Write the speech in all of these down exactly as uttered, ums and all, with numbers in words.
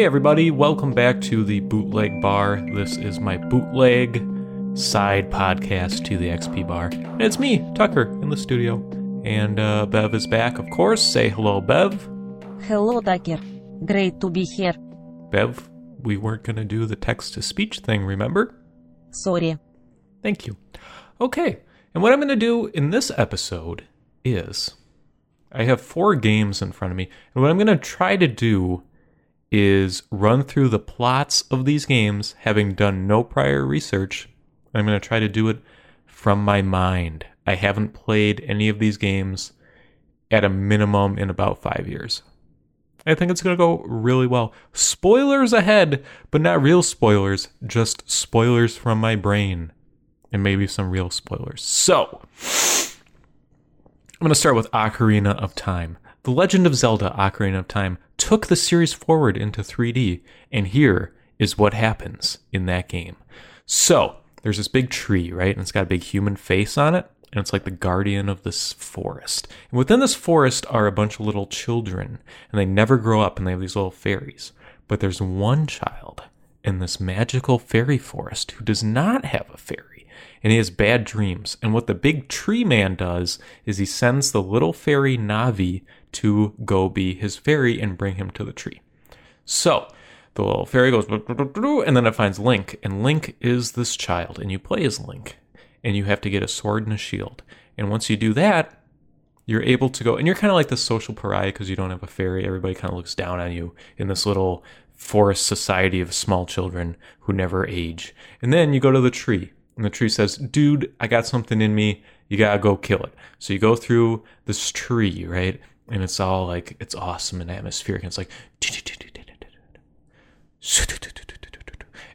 Hey everybody, welcome back to the Bootleg Bar. This is my bootleg side podcast to the X P Bar. And it's me, Tucker, in the studio. And uh, Bev is back, of course. Say hello, Bev. Hello, Tucker. Great to be here. Bev, we weren't going to do the text-to-speech thing, remember? Sorry. Thank you. Okay, and what I'm going to do in this episode is... I have four games in front of me, and what I'm going to try to do is run through the plots of these games, having done no prior research. I'm going to try to do it from my mind. I haven't played any of these games at a minimum in about five years. I think it's going to go really well. Spoilers ahead, but not real spoilers, just spoilers from my brain, and maybe some real spoilers. So... I'm going to start with Ocarina of Time. The Legend of Zelda Ocarina of Time took the series forward into three D, and here is what happens in that game. So, there's this big tree, right? And it's got a big human face on it, and it's like the guardian of this forest. And within this forest are a bunch of little children, and they never grow up, and they have these little fairies. But there's one child in this magical fairy forest who does not have a fairy. And he has bad dreams. And what the big tree man does is he sends the little fairy Navi to go be his fairy and bring him to the tree. So the little fairy goes, and then it finds Link. And Link is this child. And you play as Link. And you have to get a sword and a shield. And once you do that, you're able to go. And you're kind of like the social pariah because you don't have a fairy. Everybody kind of looks down on you in this little forest society of small children who never age. And then you go to the tree. And the tree says, dude, I got something in me. You got to go kill it. So you go through this tree, right? And it's all like, it's awesome and atmospheric. And it's like,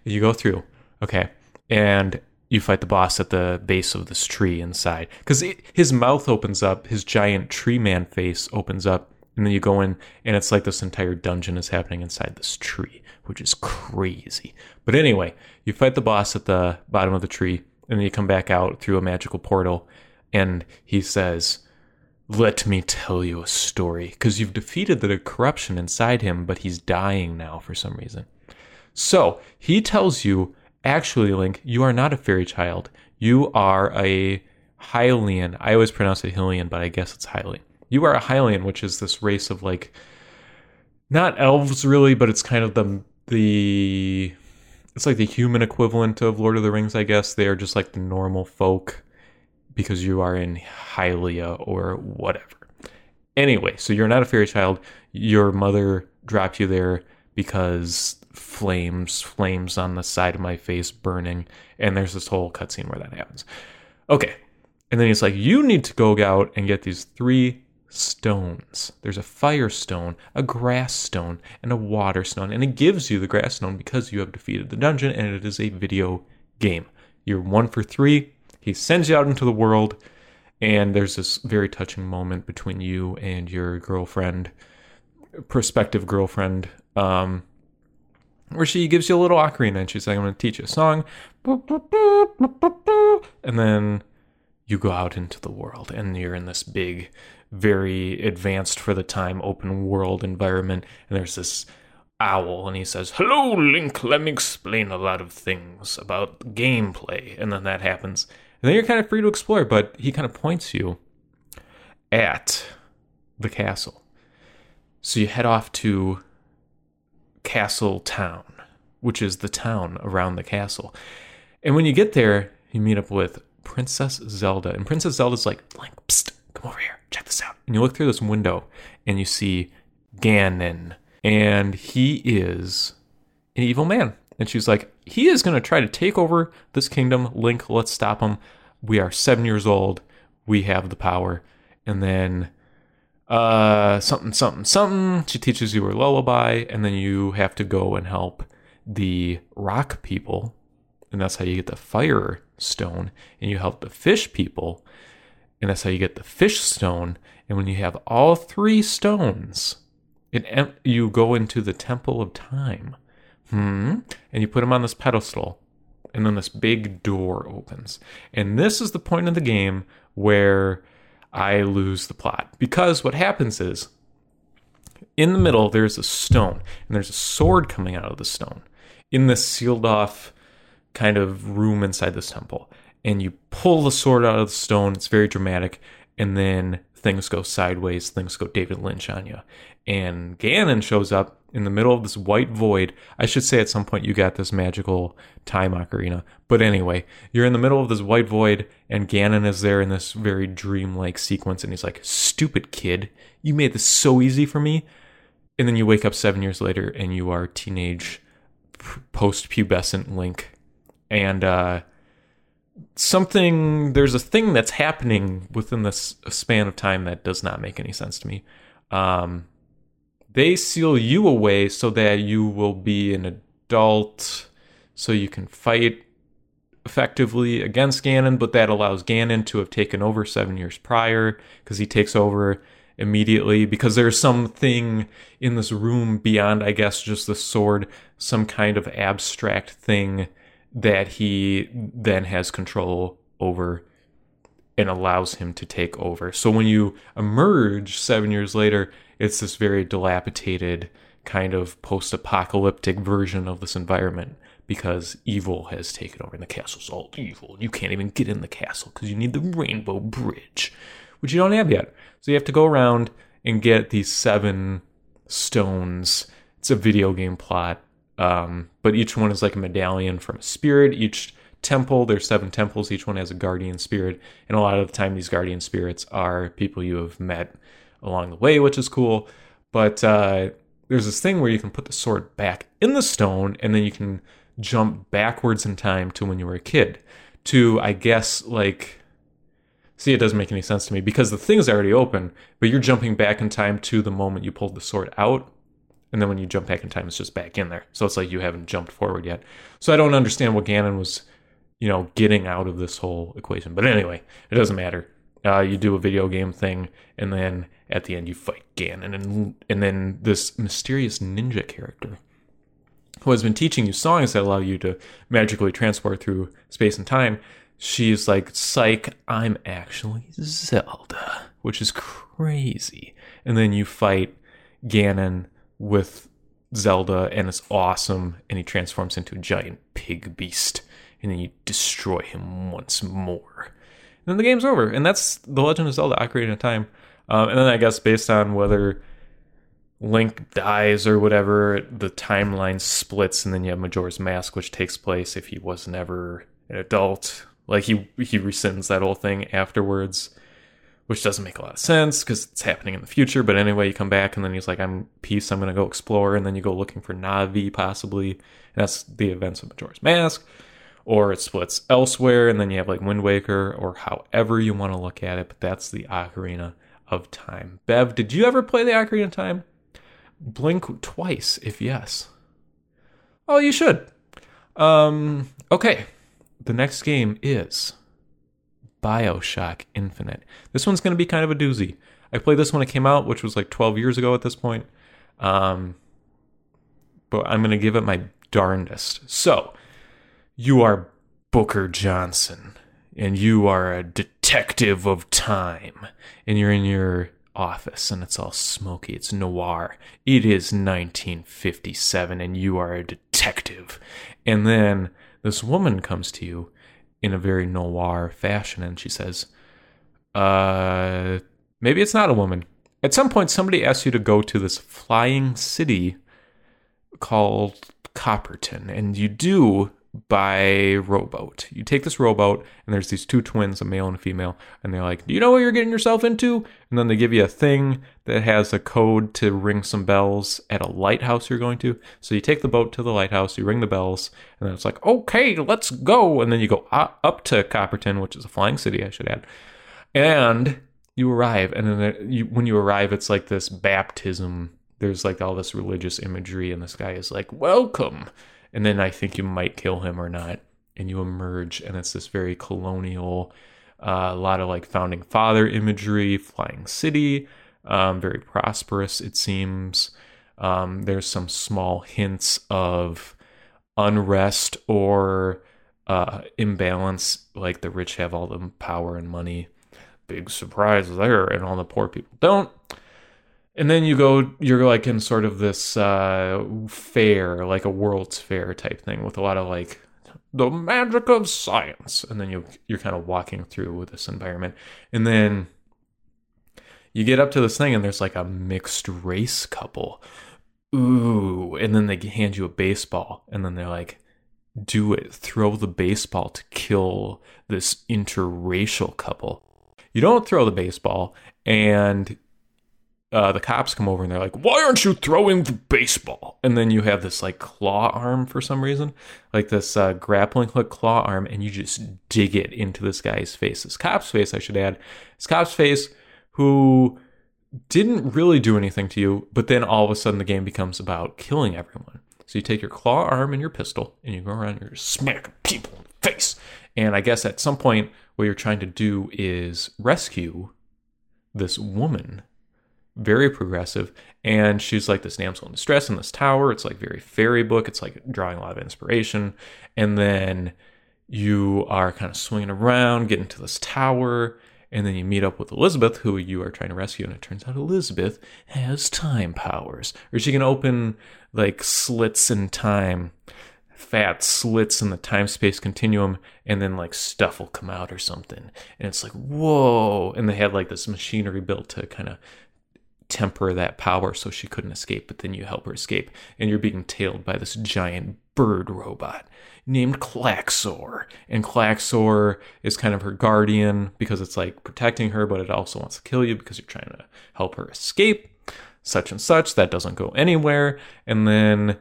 and you go through. Okay. And you fight the boss at the base of this tree inside. Because his mouth opens up, his giant tree man face opens up. And then you go in and it's like this entire dungeon is happening inside this tree, which is crazy. But anyway, you fight the boss at the bottom of the tree, and then you come back out through a magical portal, and he says, let me tell you a story, because you've defeated the corruption inside him, but he's dying now for some reason. So he tells you, actually, Link, you are not a fairy child. You are a Hylian. I always pronounce it Hylian, but I guess it's Hylian. You are a Hylian, which is this race of, like, not elves, really, but it's kind of the... the it's like the human equivalent of Lord of the Rings, I guess. They are just like the normal folk because you are in Hylia or whatever. Anyway, so you're not a fairy child. Your mother dropped you there because flames, flames on the side of my face burning. And there's this whole cutscene where that happens. Okay. And then he's like, you need to go out and get these three stones. There's a fire stone, a grass stone, and a water stone, and it gives you the grass stone because you have defeated the dungeon, and it is a video game. You're one for three. He sends you out into the world, and there's this very touching moment between you and your girlfriend, prospective girlfriend, um, where she gives you a little ocarina, and she's like, I'm going to teach you a song, and then you go out into the world, and you're in this big, very advanced for the time open world environment, and there's this owl, and he says, hello, Link, let me explain a lot of things about gameplay, and then that happens, and then you're kind of free to explore, but he kind of points you at the castle. So you head off to Castle Town, which is the town around the castle, and when you get there, you meet up with Princess Zelda, and Princess Zelda's like, Link, psst, come over here, check this out. And you look through this window, and you see Ganon, and he is an evil man. And she's like, he is going to try to take over this kingdom. Link, let's stop him. We are seven years old. We have the power. And then uh, something, something, something. She teaches you her lullaby, and then you have to go and help the rock people. And that's how you get the fire stone, and you help the fish people, and that's how you get the fish stone. And when you have all three stones, it em- you go into the Temple of Time. Hmm? And you put them on this pedestal, and then this big door opens. And this is the point of the game where I lose the plot, because what happens is In the middle, there's a stone, and there's a sword coming out of the stone in this sealed-off kind of room inside this temple. And you pull the sword out of the stone. It's very dramatic. And then things go sideways. Things go David Lynch on you. And Ganon shows up in the middle of this white void. I should say at some point you got this magical time ocarina. But anyway, you're in the middle of this white void, and Ganon is there in this very dreamlike sequence. And he's like, stupid kid, you made this so easy for me. And then you wake up seven years later, and you are teenage, post-pubescent Link. And uh, something, there's a thing that's happening within this span of time that does not make any sense to me. Um, they seal you away so that you will be an adult, so you can fight effectively against Ganon, but that allows Ganon to have taken over seven years prior, because he takes over immediately, because there's something in this room beyond, I guess, just the sword, some kind of abstract thing that he then has control over and allows him to take over. So when you emerge seven years later, it's this very dilapidated kind of post-apocalyptic version of this environment, because evil has taken over and the castle's all evil. You can't even get in the castle because you need the Rainbow Bridge, which you don't have yet. So you have to go around and get these seven stones. It's a video game plot. Um, but each one is like a medallion from a spirit. Each temple, there's seven temples. Each one has a guardian spirit. And a lot of the time, these guardian spirits are people you have met along the way, which is cool. But uh, there's this thing where you can put the sword back in the stone, and then you can jump backwards in time to when you were a kid. To, I guess, like... See, it doesn't make any sense to me, because the thing's already open, but you're jumping back in time to the moment you pulled the sword out. And then when you jump back in time, it's just back in there. So it's like you haven't jumped forward yet. So I don't understand what Ganon was, you know, getting out of this whole equation. But anyway, it doesn't matter. Uh, you do a video game thing, and then at the end you fight Ganon. And, and then this mysterious ninja character who has been teaching you songs that allow you to magically transport through space and time, she's like, psych, I'm actually Zelda, which is crazy. And then you fight Ganon with Zelda, and it's awesome, and he transforms into a giant pig beast, and then you destroy him once more, and then the game's over. And that's The Legend of Zelda Ocarina of Time. Um, and then I guess based on whether Link dies or whatever, the timeline splits, and then you have Majora's Mask, which takes place if he was never an adult. Like he he rescinds that whole thing afterwards, which doesn't make a lot of sense because it's happening in the future. But anyway, you come back, and then he's like, I'm peace, I'm going to go explore. And then you go looking for Navi, possibly. And that's the events of Majora's Mask. Or it splits elsewhere, and then you have like Wind Waker, or however you want to look at it. But that's the Ocarina of Time. Bev, did you ever play the Ocarina of Time? Blink twice if yes. Oh, you should. Um, okay. The next game is BioShock Infinite. This one's going to be kind of a doozy. I played this when it came out, which was like twelve years ago at this point. Um, but I'm going to give it my darndest. So, you are Booker Johnson, and you are a detective of time, and you're in your office, and it's all smoky. It's noir. It is nineteen fifty-seven, and you are a detective. And then this woman comes to you in a very noir fashion, and she says, uh, maybe it's not a woman. At some point, somebody asks you to go to this flying city called Copperton, and you do by rowboat. You take this rowboat, and there's these two twins, a male and a female, and they're like, do you know what you're getting yourself into? And then they give you a thing that has a code to ring some bells at a lighthouse you're going to. So you take the boat to the lighthouse, you ring the bells, and then it's like, okay, let's go. And then you go up to Copperton, which is a flying city, I should add, and you arrive. And then there, you, when you arrive, it's like this baptism. There's like all this religious imagery, and this guy is like, welcome. And then I think you might kill him or not. And you emerge, and it's this very colonial, uh, a lot of like founding father imagery, flying city, um, very prosperous, it seems. Um, there's some small hints of unrest or uh, imbalance, like the rich have all the power and money. Big surprise there, and all the poor people don't. And then you go, you're like in sort of this uh, fair, like a World's Fair type thing with a lot of like the magic of science. And then you, you're kind of walking through this environment. And then you get up to this thing and there's like a mixed race couple. Ooh. And then they hand you a baseball. And then they're like, do it. Throw the baseball to kill this interracial couple. You don't throw the baseball and... Uh, the cops come over and they're like, why aren't you throwing the baseball? And then you have this like claw arm for some reason, like this uh, grappling hook claw arm, and you just dig it into this guy's face. This cop's face, I should add. This cop's face who didn't really do anything to you, but then all of a sudden the game becomes about killing everyone. So you take your claw arm and your pistol and you go around and you're just smacking people in the face. And I guess at some point what you're trying to do is rescue this woman. Very progressive, and she's like this damsel in distress in this tower. It's like very fairy book. It's like drawing a lot of inspiration. And then you are kind of swinging around, getting to this tower, and then you meet up with Elizabeth, who you are trying to rescue. And it turns out Elizabeth has time powers, or she can open like slits in time, fat slits in the time-space continuum, and then like stuff will come out or something. And it's like, whoa. And they had like this machinery built to kind of temper that power so she couldn't escape, but then you help her escape and you're being tailed by this giant bird robot named Claxor. And Claxor is kind of her guardian because it's like protecting her, but it also wants to kill you because you're trying to help her escape, such and such. That doesn't go anywhere. And then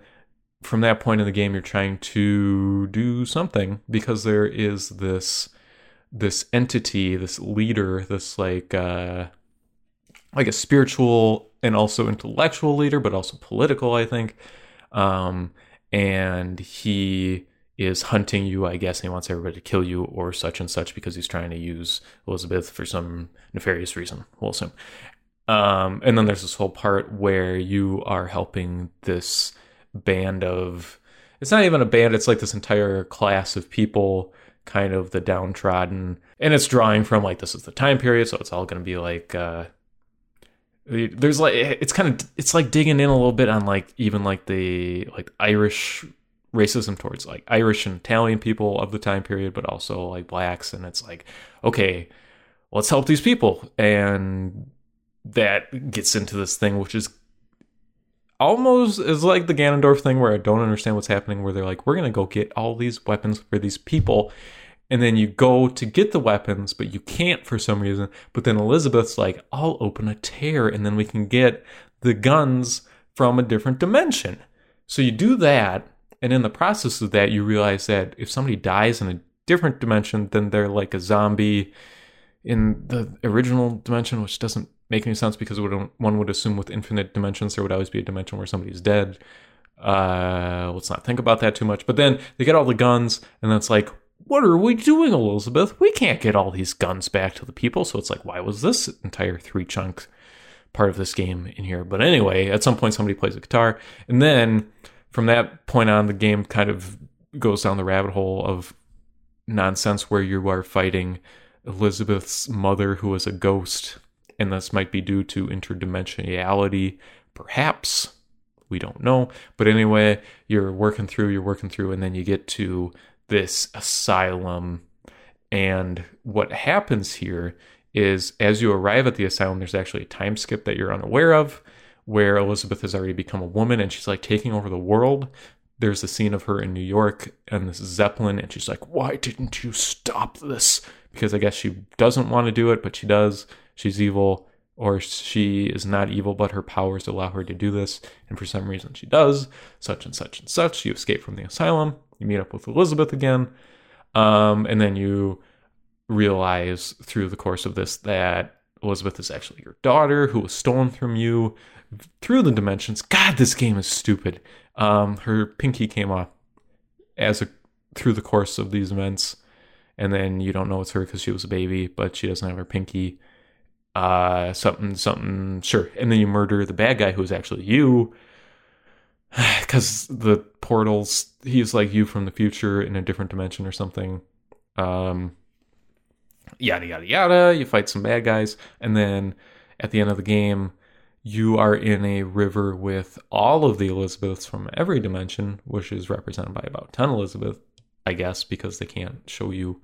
from that point in the game, you're trying to do something because there is this this entity, this leader, this like uh like a spiritual and also intellectual leader, but also political, I think. Um, and he is hunting you, I guess, and he wants everybody to kill you or such and such because he's trying to use Elizabeth for some nefarious reason, we'll assume. Um, and then there's this whole part where you are helping this band of... It's not even a band, it's like this entire class of people, kind of the downtrodden. And it's drawing from, like, this is the time period, so it's all going to be like... Uh, there's like it's kind of it's like digging in a little bit on like even like the like Irish racism towards like Irish and Italian people of the time period, but also like blacks. And it's like, okay, let's help these people. And that gets into this thing which is almost is like the Ganondorf thing where I don't understand what's happening, where they're like, we're gonna go get all these weapons for these people. And then you go to get the weapons, but you can't for some reason. But then Elizabeth's like, I'll open a tear and then we can get the guns from a different dimension. So you do that. And in the process of that, you realize that if somebody dies in a different dimension, then they're like a zombie in the original dimension, which doesn't make any sense because one would assume with infinite dimensions, there would always be a dimension where somebody's dead. Uh, let's not think about that too much. But then they get all the guns and that's like, what are we doing, Elizabeth? We can't get all these guns back to the people. So it's like, why was this entire three chunk part of this game in here? But anyway, at some point, somebody plays a guitar. And then from that point on, the game kind of goes down the rabbit hole of nonsense where you are fighting Elizabeth's mother, who is a ghost. And this might be due to interdimensionality, perhaps. We don't know. But anyway, you're working through, you're working through, and then you get to this asylum. And what happens here is as you arrive at the asylum, there's actually a time skip that you're unaware of where Elizabeth has already become a woman and she's like taking over the world. There's a scene of her in New York and this Zeppelin, and she's like, why didn't you stop this? Because I guess she doesn't want to do it, but she does. She's evil, or she is not evil, but her powers allow her to do this. And for some reason she does, such and such and such. You escape from the asylum. You meet up with Elizabeth again, um, and then you realize through the course of this that Elizabeth is actually your daughter who was stolen from you through the dimensions. God, this game is stupid. Um, her pinky came off as a, through the course of these events, and then you don't know it's her because she was a baby, but she doesn't have her pinky. Uh, something, something, sure. And then you murder the bad guy who is actually you. Because the portals, he's like you from the future in a different dimension or something. Um, yada, yada, yada. You fight some bad guys. And then at the end of the game, you are in a river with all of the Elizabeths from every dimension, which is represented by about ten Elizabeth, I guess, because they can't show you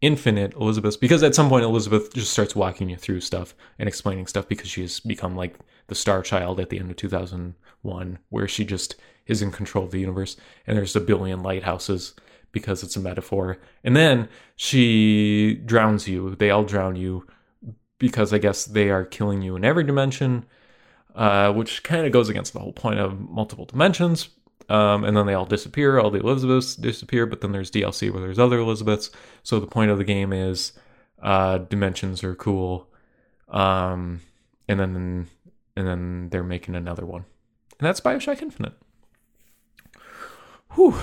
infinite Elizabeths, because at some point Elizabeth just starts walking you through stuff and explaining stuff, because she has become like the Star Child at the end of two thousand one, where she just is in control of the universe, and there's a billion lighthouses because it's a metaphor. And then she drowns you. They all drown you because I guess they are killing you in every dimension, uh, which kind of goes against the whole point of multiple dimensions. Um, and then they all disappear, all the Elizabeths disappear, but then there's D L C where there's other Elizabeths. So the point of the game is uh, dimensions are cool. Um, and then and then they're making another one. And that's BioShock Infinite. Whew.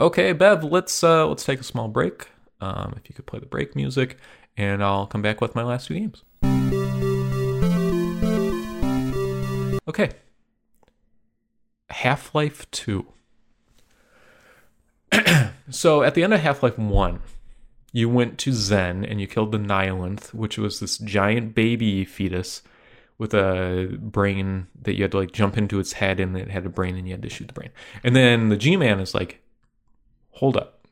Okay, Bev, let's uh, let's take a small break. Um, if you could play the break music, and I'll come back with my last two games. Okay. Half-Life two. So at the end of Half-Life one, you went to Zen and you killed the Nihilanth, which was this giant baby fetus with a brain that you had to like jump into its head, and it had a brain and you had to shoot the brain. And then the G-Man is like, hold up.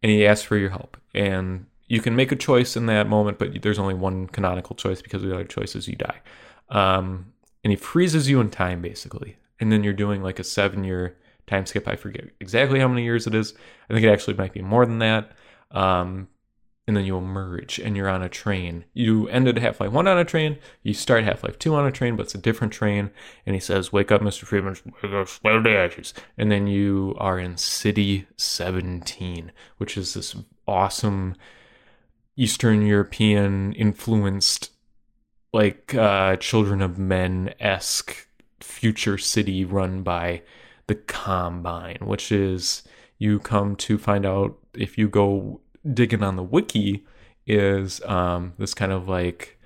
And he asks for your help. And you can make a choice in that moment, but there's only one canonical choice, because the other choice is you die. Um, and he freezes you in time, basically. And then you're doing like a seven-year time skip. I forget exactly how many years it is. I think it actually might be more than that. Um, and then you emerge, and you're on a train. You ended Half-Life one on a train. You start Half-Life two on a train, but it's a different train. And he says, wake up, Mister Friedman. Slow the ashes. And then you are in City seventeen, which is this awesome Eastern European-influenced, like, uh, Children of Men-esque future city run by the Combine, which is, you come to find out if you go digging on the wiki, is um, this kind of like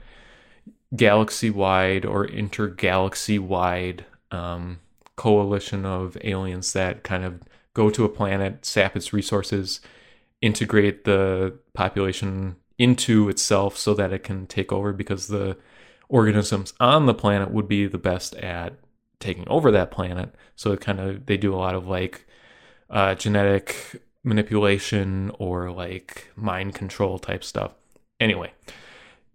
galaxy-wide or intergalaxy-wide um, coalition of aliens that kind of go to a planet, sap its resources, integrate the population into itself so that it can take over, because the organisms on the planet would be the best at taking over that planet. So it kind of, they do a lot of like uh, genetic manipulation or like mind control type stuff. Anyway,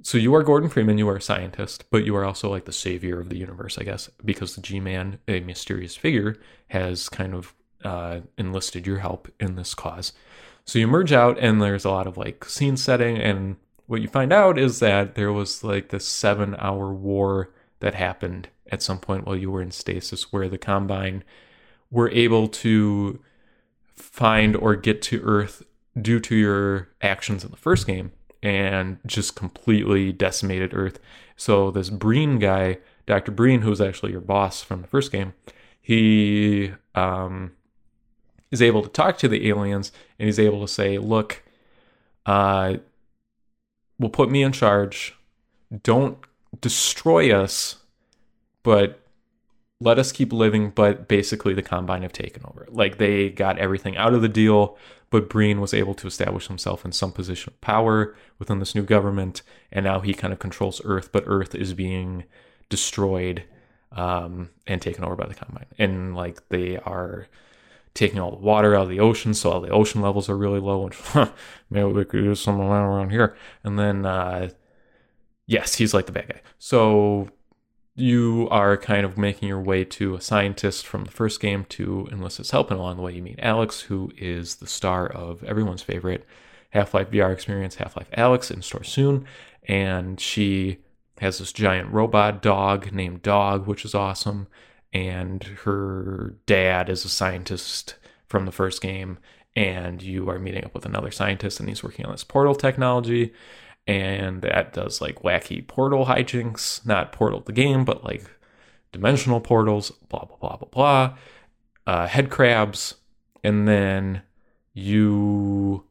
so you are Gordon Freeman, you are a scientist, but you are also like the savior of the universe, I guess, because the G-Man, a mysterious figure, has kind of uh, enlisted your help in this cause. So you merge out, and there's a lot of like scene setting, and what you find out is that there was like this seven hour war that happened at some point while you were in stasis, where the Combine were able to find or get to Earth due to your actions in the first game, and just completely decimated Earth. So this Breen guy, Doctor Breen, who was actually your boss from the first game, he um, is able to talk to the aliens, and he's able to say, look, uh, will put me in charge. Don't destroy us, but let us keep living. But basically the Combine have taken over. Like, they got everything out of the deal, but Breen was able to establish himself in some position of power within this new government, and now he kind of controls Earth, but Earth is being destroyed um, and taken over by the Combine. And like, they are taking all the water out of the ocean, so all the ocean levels are really low, and huh, maybe we could do something around here. And then, uh, yes, he's like the bad guy. So you are kind of making your way to a scientist from the first game to enlist his help, and along the way you meet Alex, who is the star of everyone's favorite Half-Life V R experience, Half-Life Alyx, in store soon, and she has this giant robot dog named Dog, which is awesome. And her dad is a scientist from the first game, and you are meeting up with another scientist, and he's working on this portal technology, and that does like wacky portal hijinks, not Portal the game, but like dimensional portals, blah, blah, blah, blah, blah, uh, head crabs. And then you,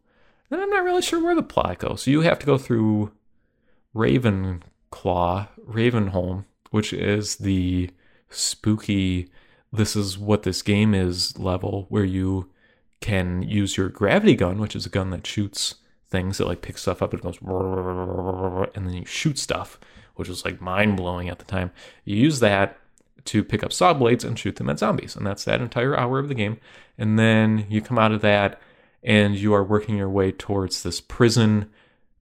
then I'm not really sure where the plot goes. So you have to go through Ravenclaw, Ravenholm, which is the spooky, this is what this game is level, where you can use your gravity gun, which is a gun that shoots things, that like picks stuff up and goes, and then you shoot stuff, which was like mind-blowing at the time. You use that to pick up saw blades and shoot them at zombies, and that's that entire hour of the game. And then you come out of that and you are working your way towards this prison,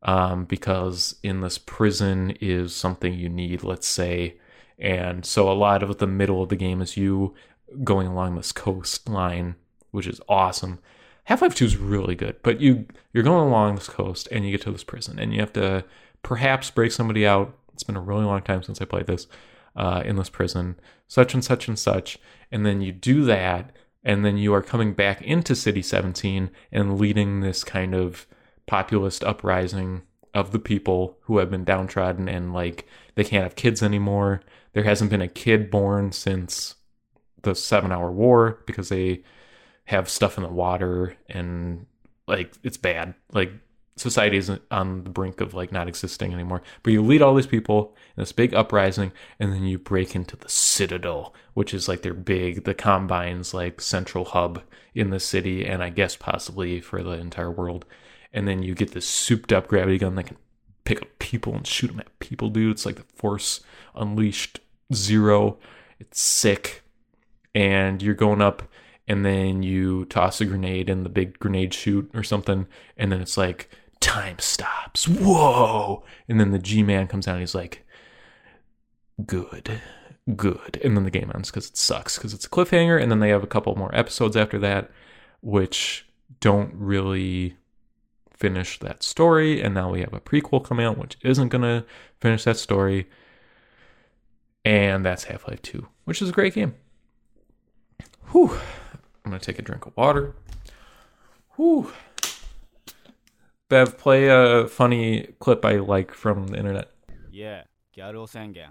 um, because in this prison is something you need, let's say. And so a lot of the middle of the game is you going along this coastline, which is awesome. Half-Life two is really good, but you, you're going along this coast and you get to this prison and you have to perhaps break somebody out. It's been a really long time since I played this, uh, in this prison, such and such and such. And then you do that, and then you are coming back into City seventeen and leading this kind of populist uprising of the people who have been downtrodden, and like they can't have kids anymore. There hasn't been a kid born since the Seven Hour War because they have stuff in the water, and like it's bad. Like society isn't on the brink of like not existing anymore. But you lead all these people in this big uprising, and then you break into the Citadel, which is like their big, the Combine's like central hub in the city, and I guess possibly for the entire world. And then you get this souped up gravity gun that can pick up people and shoot them at people, dude. It's like the Force Unleashed Zero. It's sick. And you're going up, and then you toss a grenade in the big grenade chute or something, and then it's like, time stops. Whoa! And then the G-Man comes out and he's like, good, good. And then the game ends because it sucks, because it's a cliffhanger. And then they have a couple more episodes after that, which don't really finish that story, and now we have a prequel coming out which isn't gonna finish that story. And that's Half-Life two, which is a great game. Whew. I'm gonna take a drink of water. Whew. Bev, play a funny clip I like from the internet. Yeah, Gyaro Sengan.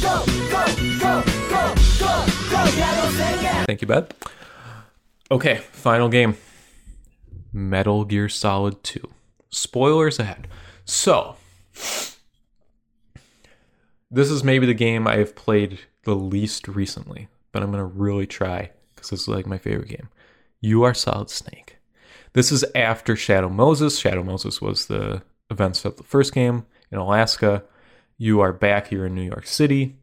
Go, go, go, go, go, go, Gyaro Sengan. Thank you, Bev. Okay, final game. Metal Gear Solid two. Spoilers ahead. So, this is maybe the game I have played the least recently, but I'm going to really try because this is like my favorite game. You are Solid Snake. This is after Shadow Moses. Shadow Moses was the events of the first game in Alaska. You are back here in New York City,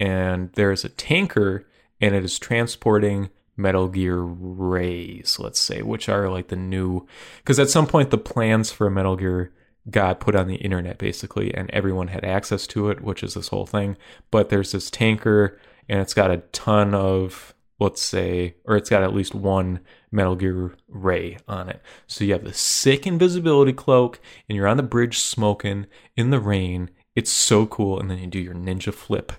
and there is a tanker, and it is transporting Metal Gear Rays, let's say, which are like the new, because at some point the plans for Metal Gear got put on the internet basically, and everyone had access to it, which is this whole thing. But there's this tanker, and it's got a ton of, let's say, or it's got at least one Metal Gear Ray on it. So you have the sick invisibility cloak, and you're on the bridge smoking in the rain. It's so cool. And then you do your ninja flip.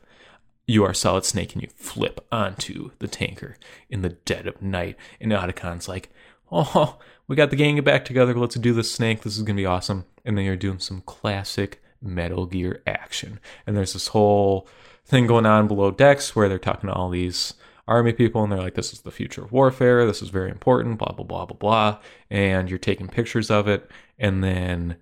You are Solid Snake, and you flip onto the tanker in the dead of night. And Otacon's like, oh, we got the gang back together. Let's do this, Snake. This is going to be awesome. And then you're doing some classic Metal Gear action. And there's this whole thing going on below decks where they're talking to all these army people. And they're like, this is the future of warfare. This is very important, blah, blah, blah, blah, blah. And you're taking pictures of it. And then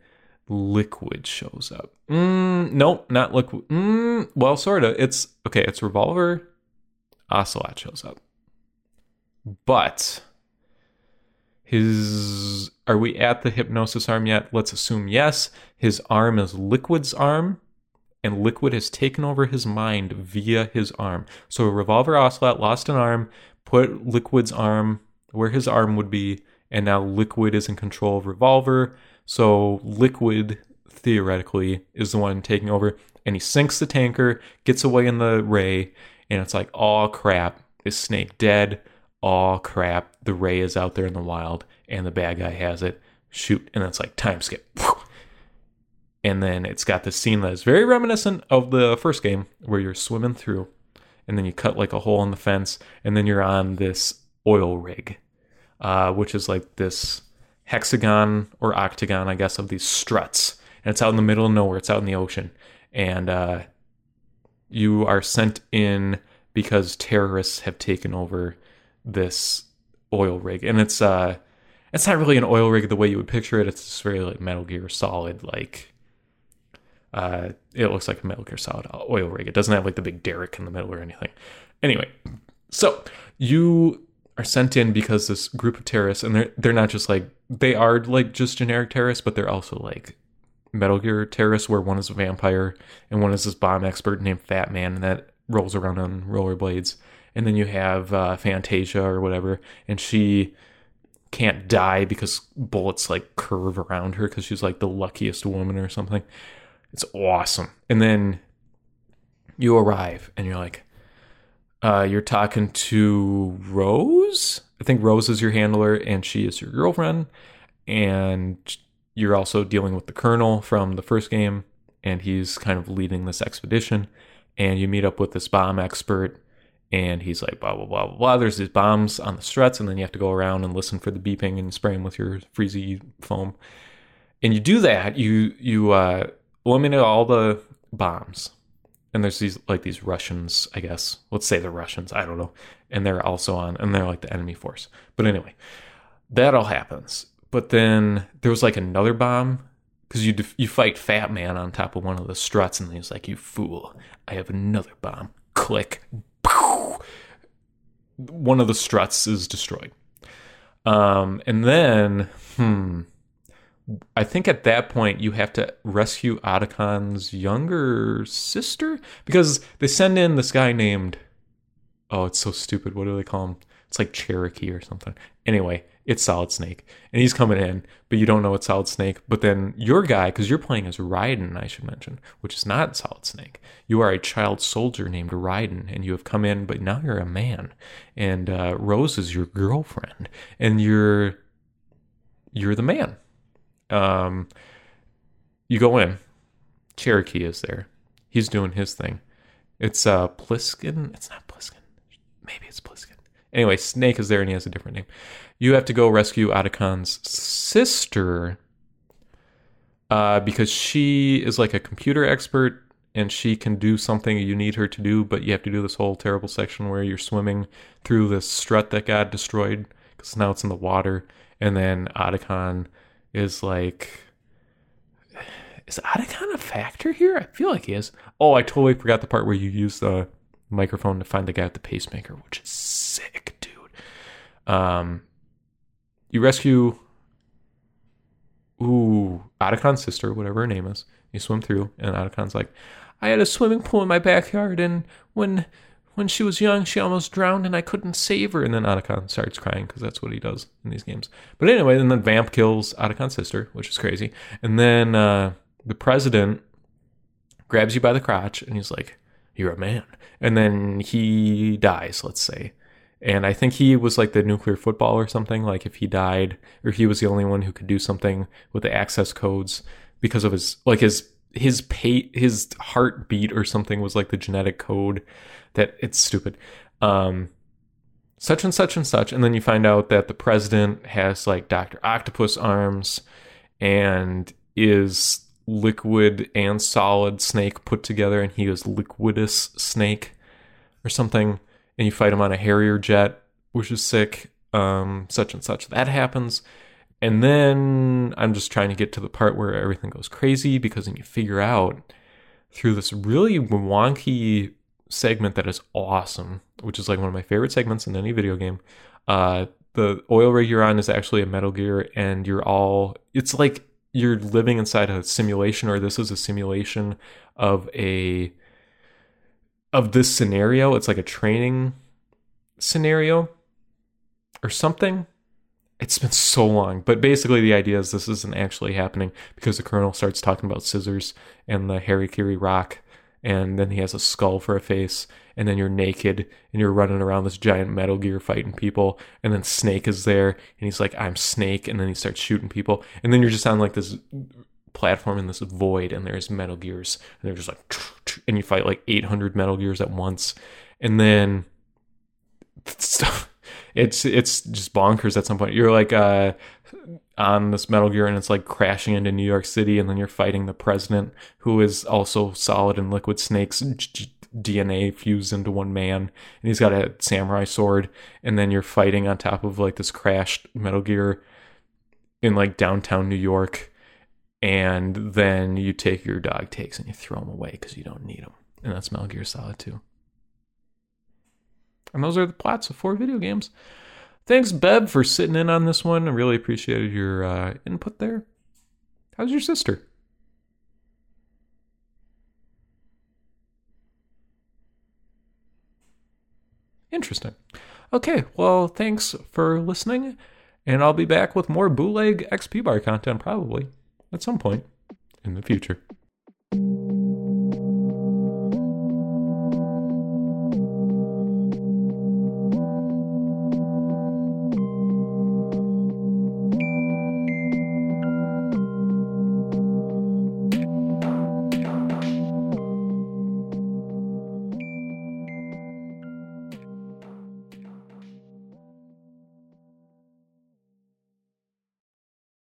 Liquid shows up. Mm, nope, not Liquid. Mm, well, sort of. It's, okay, it's Revolver Ocelot shows up. But his, are we at the hypnosis arm yet? Let's assume yes. His arm is Liquid's arm, and Liquid has taken over his mind via his arm. So Revolver Ocelot lost an arm, put Liquid's arm where his arm would be, and now Liquid is in control of Revolver. So Liquid, theoretically, is the one taking over, and he sinks the tanker, gets away in the Ray, and it's like, aw, crap, is Snake dead? Aw, crap, the Ray is out there in the wild, and the bad guy has it. Shoot, and it's like, time skip. And then it's got this scene that is very reminiscent of the first game, where you're swimming through, and then you cut like a hole in the fence, and then you're on this oil rig, uh, which is like this hexagon or octagon, I guess, of these struts, and it's out in the middle of nowhere. It's out in the ocean, and uh, you are sent in because terrorists have taken over this oil rig, and it's uh, it's not really an oil rig the way you would picture it. It's just very like Metal Gear Solid, like uh, it looks like a Metal Gear Solid oil rig. It doesn't have like the big derrick in the middle or anything. Anyway, so you are sent in because this group of terrorists, and they're they're not just like, they are like just generic terrorists, but they're also like Metal Gear terrorists where one is a vampire and one is this bomb expert named Fat Man that rolls around on rollerblades. And then you have uh, Fantasia or whatever, and she can't die because bullets like curve around her because she's like the luckiest woman or something. It's awesome. And then you arrive and you're like, uh, you're talking to Rose. I think Rose is your handler and she is your girlfriend. And you're also dealing with the colonel from the first game, and he's kind of leading this expedition. And you meet up with this bomb expert, and he's like, blah, blah, blah, blah, blah. There's these bombs on the struts, and then you have to go around and listen for the beeping and spray them with your freezy foam. And you do that. You you uh, eliminate all the bombs. And there's these like these Russians, I guess. Let's say the Russians. I don't know. And they're also on, and they're like the enemy force. But anyway, that all happens. But then there was like another bomb, because you def- you fight Fat Man on top of one of the struts, and he's like, "You fool! I have another bomb." Click. Poof! One of the struts is destroyed. Um, and then, hmm, I think at that point you have to rescue Otacon's younger sister, because they send in this guy named, oh, it's so stupid. What do they call him? It's like Cherokee or something. Anyway, it's Solid Snake. And he's coming in, but you don't know it's Solid Snake. But then your guy, because you're playing as Raiden, I should mention, which is not Solid Snake. You are a child soldier named Raiden, and you have come in, but now you're a man. And uh, Rose is your girlfriend, and you're you're the man. Um, you go in. Cherokee is there. He's doing his thing. It's uh, Plissken. It's not Plissken. Maybe it's Plissken. Anyway, Snake is there, and he has a different name. You have to go rescue Otacon's sister uh, because she is like a computer expert, and she can do something you need her to do, but you have to do this whole terrible section where you're swimming through this strut that got destroyed because now it's in the water. And then Otacon is like... Is Otacon a factor here? I feel like he is. Oh, I totally forgot the part where you use the microphone to find the guy with the pacemaker, which is sick, dude. Um, you rescue ooh, Otacon's sister, whatever her name is. You swim through, and Otacon's like, I had a swimming pool in my backyard, and when when she was young, she almost drowned, and I couldn't save her. And then Otacon starts crying, because that's what he does in these games. But anyway, then the vamp kills Otacon's sister, which is crazy. And then uh, the president grabs you by the crotch, and he's like, you're a man. And then he dies, let's say. And I think he was like the nuclear football or something. Like if he died, or he was the only one who could do something with the access codes because of his, like his, his pay, his heartbeat or something was like the genetic code that it's stupid. Um, such and such and such. And then you find out that the president has like Doctor Octopus arms and is Liquid and Solid Snake put together, and he was Liquidus Snake or something, and you fight him on a Harrier jet, which is sick. Um such and such that happens, and then I'm just trying to get to the part where everything goes crazy, because then you figure out through this really wonky segment that is awesome, which is like one of my favorite segments in any video game, uh the oil rig you're on is actually a Metal Gear, and you're all it's like you're living inside a simulation, or this is a simulation of a of this scenario. It's like a training scenario or something. It's been so long, but basically the idea is this isn't actually happening, because the colonel starts talking about scissors and the Harikiri rock, and then he has a skull for a face, and then you're naked and you're running around this giant Metal Gear fighting people, and then Snake is there, and he's like, I'm Snake, and then he starts shooting people, and then you're just on like this platform in this void, and there's Metal Gears, and they're just like, and you fight like eight hundred Metal Gears at once, and then stuff. It's it's just bonkers. At some point you're like uh, on this Metal Gear, and it's like crashing into New York City, and then you're fighting the president, who is also Solid and Liquid Snake's D N A fused into one man, and he's got a samurai sword, and then you're fighting on top of like this crashed Metal Gear in like downtown New York, and then you take your dog takes and you throw them away because you don't need them, and that's Metal Gear Solid two. And those are the plots of four video games. Thanks, Bev, for sitting in on this one. I really appreciated your uh, input there. How's your sister? interesting. Okay, well, thanks for listening, and I'll be back with more bootleg X P bar content probably at some point in the future.